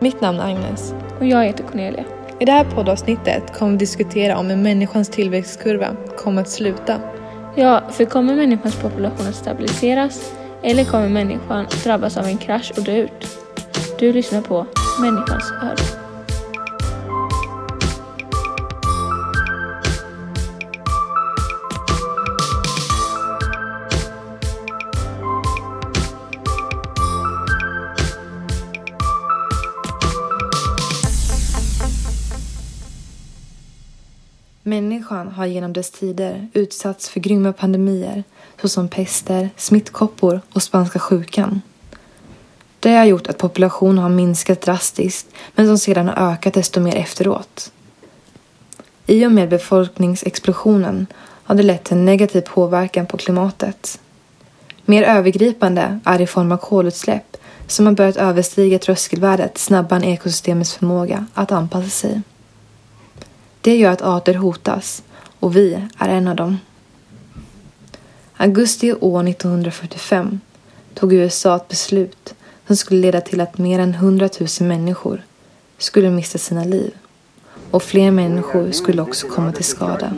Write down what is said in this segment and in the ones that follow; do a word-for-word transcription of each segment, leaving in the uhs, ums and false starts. Mitt namn är Agnes. Och jag heter Cornelia. I det här poddavsnittet kommer vi diskutera om en människans tillväxtkurva kommer att sluta. Ja, för kommer människans population att stabiliseras eller kommer människan drabbas av en krasch och dö ut? Du lyssnar på Människans öde. Människan har genom dess tider utsatts för grymma pandemier såsom pester, smittkoppor och spanska sjukan. Det har gjort att populationen har minskat drastiskt men som sedan har ökat desto mer efteråt. I och med befolkningsexplosionen har det lett till en negativ påverkan på klimatet. Mer övergripande är i form av kolutsläpp som har börjat överstiga tröskelvärdet snabbare än ekosystemets förmåga att anpassa sig. Det gör att arter hotas och vi är en av dem. Augusti år nittonhundrafyrtiofem tog U S A ett beslut som skulle leda till att mer än hundratusen människor skulle mista sina liv. Och fler människor skulle också komma till skada.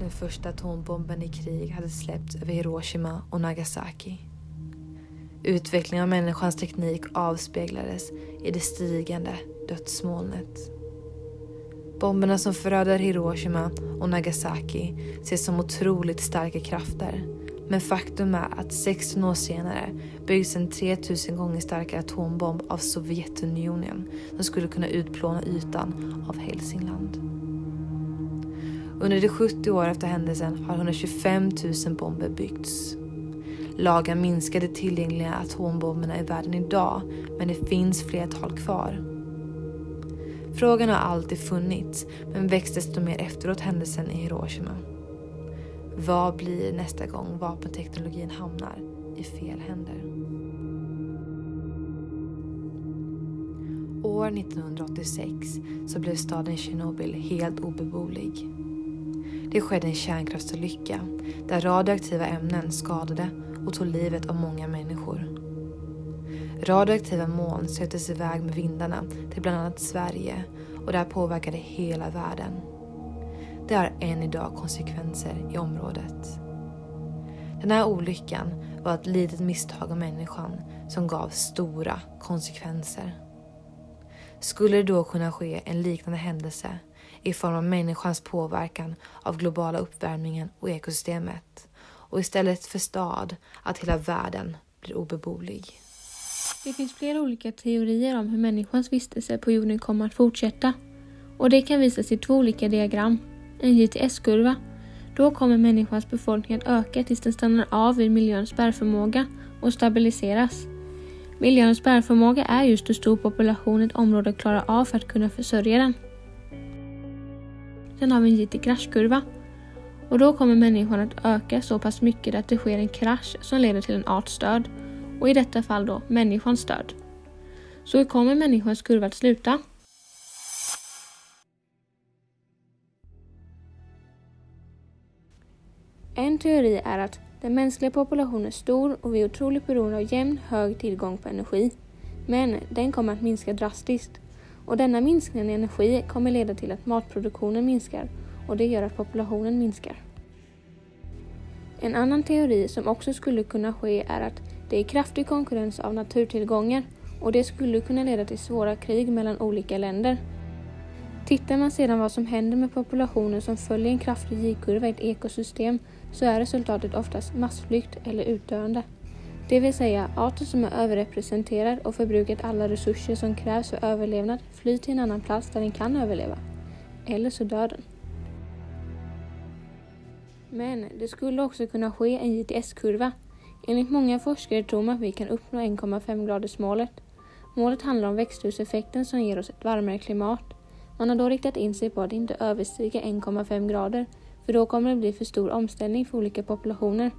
Den första atombomben i krig hade släppts över Hiroshima och Nagasaki. Utvecklingen av människans teknik avspeglades i det stigande dödsmolnet. Bomberna som föröder Hiroshima och Nagasaki ses som otroligt starka krafter. Men faktum är att sexton år senare byggs en tretusen gånger starkare atombomb av Sovjetunionen som skulle kunna utplåna ytan av Hälsingland. Under de sjuttio år efter händelsen har hundratjugofemtusen bomber byggts. Lagen minskade tillgängliga atombomberna i världen idag, men det finns flertal kvar. Frågan har alltid funnits, men växte desto mer efteråt händelsen i Hiroshima. Vad blir nästa gång vapenteknologin hamnar i fel händer? År nittonhundraåttiosex så blev staden Tjernobyl helt obeboelig. Det skedde en kärnkraftsolycka där radioaktiva ämnen skadade och tog livet av många människor. Radioaktiva moln söktes iväg med vindarna till bland annat Sverige och där påverkade hela världen. Det har än idag konsekvenser i området. Den här olyckan var ett litet misstag av människan som gav stora konsekvenser. Skulle det då kunna ske en liknande händelse i form av människans påverkan av globala uppvärmningen och ekosystemet. Och istället för stad att hela världen blir obeboelig. Det finns flera olika teorier om hur människans vistelse på jorden kommer att fortsätta. Och det kan visas i två olika diagram. En J T S kurva. Då kommer människans befolkning att öka tills den stannar av vid miljöns bärförmåga och stabiliseras. Miljöns bärförmåga är just hur stor population ett område klarar av för att kunna försörja den. Sen har vi en J T-kraschkurva och då kommer människan att öka så pass mycket att det sker en krasch som leder till en artsdöd och i detta fall då människans död. Så hur kommer människans kurva att sluta? En teori är att den mänskliga populationen är stor och vi är otroligt beroende av jämn hög tillgång på energi. Men den kommer att minska drastiskt. Och denna minskning i energi kommer leda till att matproduktionen minskar och det gör att populationen minskar. En annan teori som också skulle kunna ske är att det är kraftig konkurrens av naturtillgångar och det skulle kunna leda till svåra krig mellan olika länder. Tittar man sedan vad som händer med populationen som följer en kraftig J-kurva i ett ekosystem så är resultatet oftast massflykt eller utdöende. Det vill säga arter som är överrepresenterad och förbrukat alla resurser som krävs för överlevnad flyr till en annan plats där den kan överleva. Eller så dör den. Men det skulle också kunna ske en J T S kurva. Enligt många forskare tror man att vi kan uppnå en komma fem gradersmålet. Målet handlar om växthuseffekten som ger oss ett varmare klimat. Man har då riktat in sig på att inte överstiga en komma fem grader för då kommer det bli för stor omställning för olika populationer.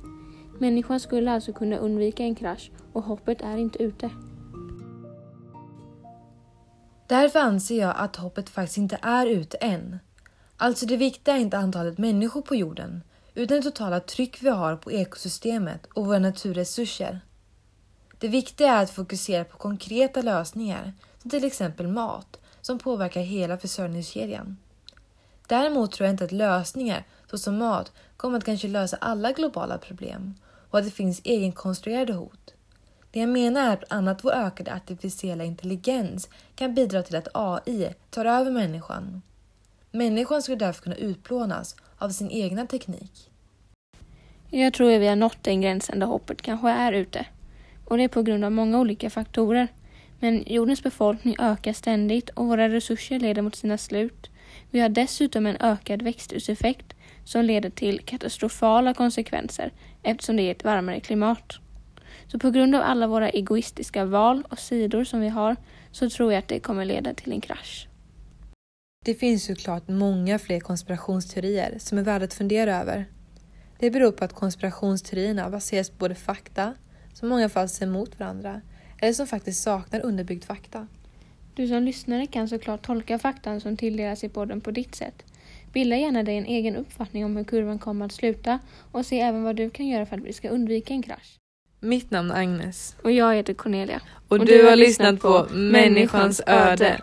Människan skulle alltså kunna undvika en krasch och hoppet är inte ute. Därför anser jag att hoppet faktiskt inte är ute än. Alltså det viktiga är inte antalet människor på jorden, utan det totala tryck vi har på ekosystemet och våra naturresurser. Det viktiga är att fokusera på konkreta lösningar, som till exempel mat, som påverkar hela försörjningskedjan. Däremot tror jag inte att lösningar, såsom mat, kommer att kanske lösa alla globala problem och att det finns egenkonstruerade hot. Det jag menar är att annat vår ökade artificiella intelligens kan bidra till att A I tar över människan. Människan skulle därför kunna utplånas av sin egna teknik. Jag tror att vi har nått den gränsen där hoppet kanske är ute. Och det är på grund av många olika faktorer. Men jordens befolkning ökar ständigt och våra resurser leder mot sina slut. Vi har dessutom en ökad växthuseffekt som leder till katastrofala konsekvenser eftersom det är ett varmare klimat. Så på grund av alla våra egoistiska val och sidor som vi har så tror jag att det kommer leda till en krasch. Det finns såklart många fler konspirationsteorier som är värda att fundera över. Det beror på att konspirationsteorierna baseras på både fakta som i många fall ser emot varandra eller som faktiskt saknar underbyggd fakta. Du som lyssnare kan såklart tolka faktan som tilldelas i podden på ditt sätt. Bilda gärna dig en egen uppfattning om hur kurvan kommer att sluta och se även vad du kan göra för att vi ska undvika en krasch. Mitt namn är Agnes. Och jag heter Cornelia. Och, och du, du har lyssnat på Människans öde.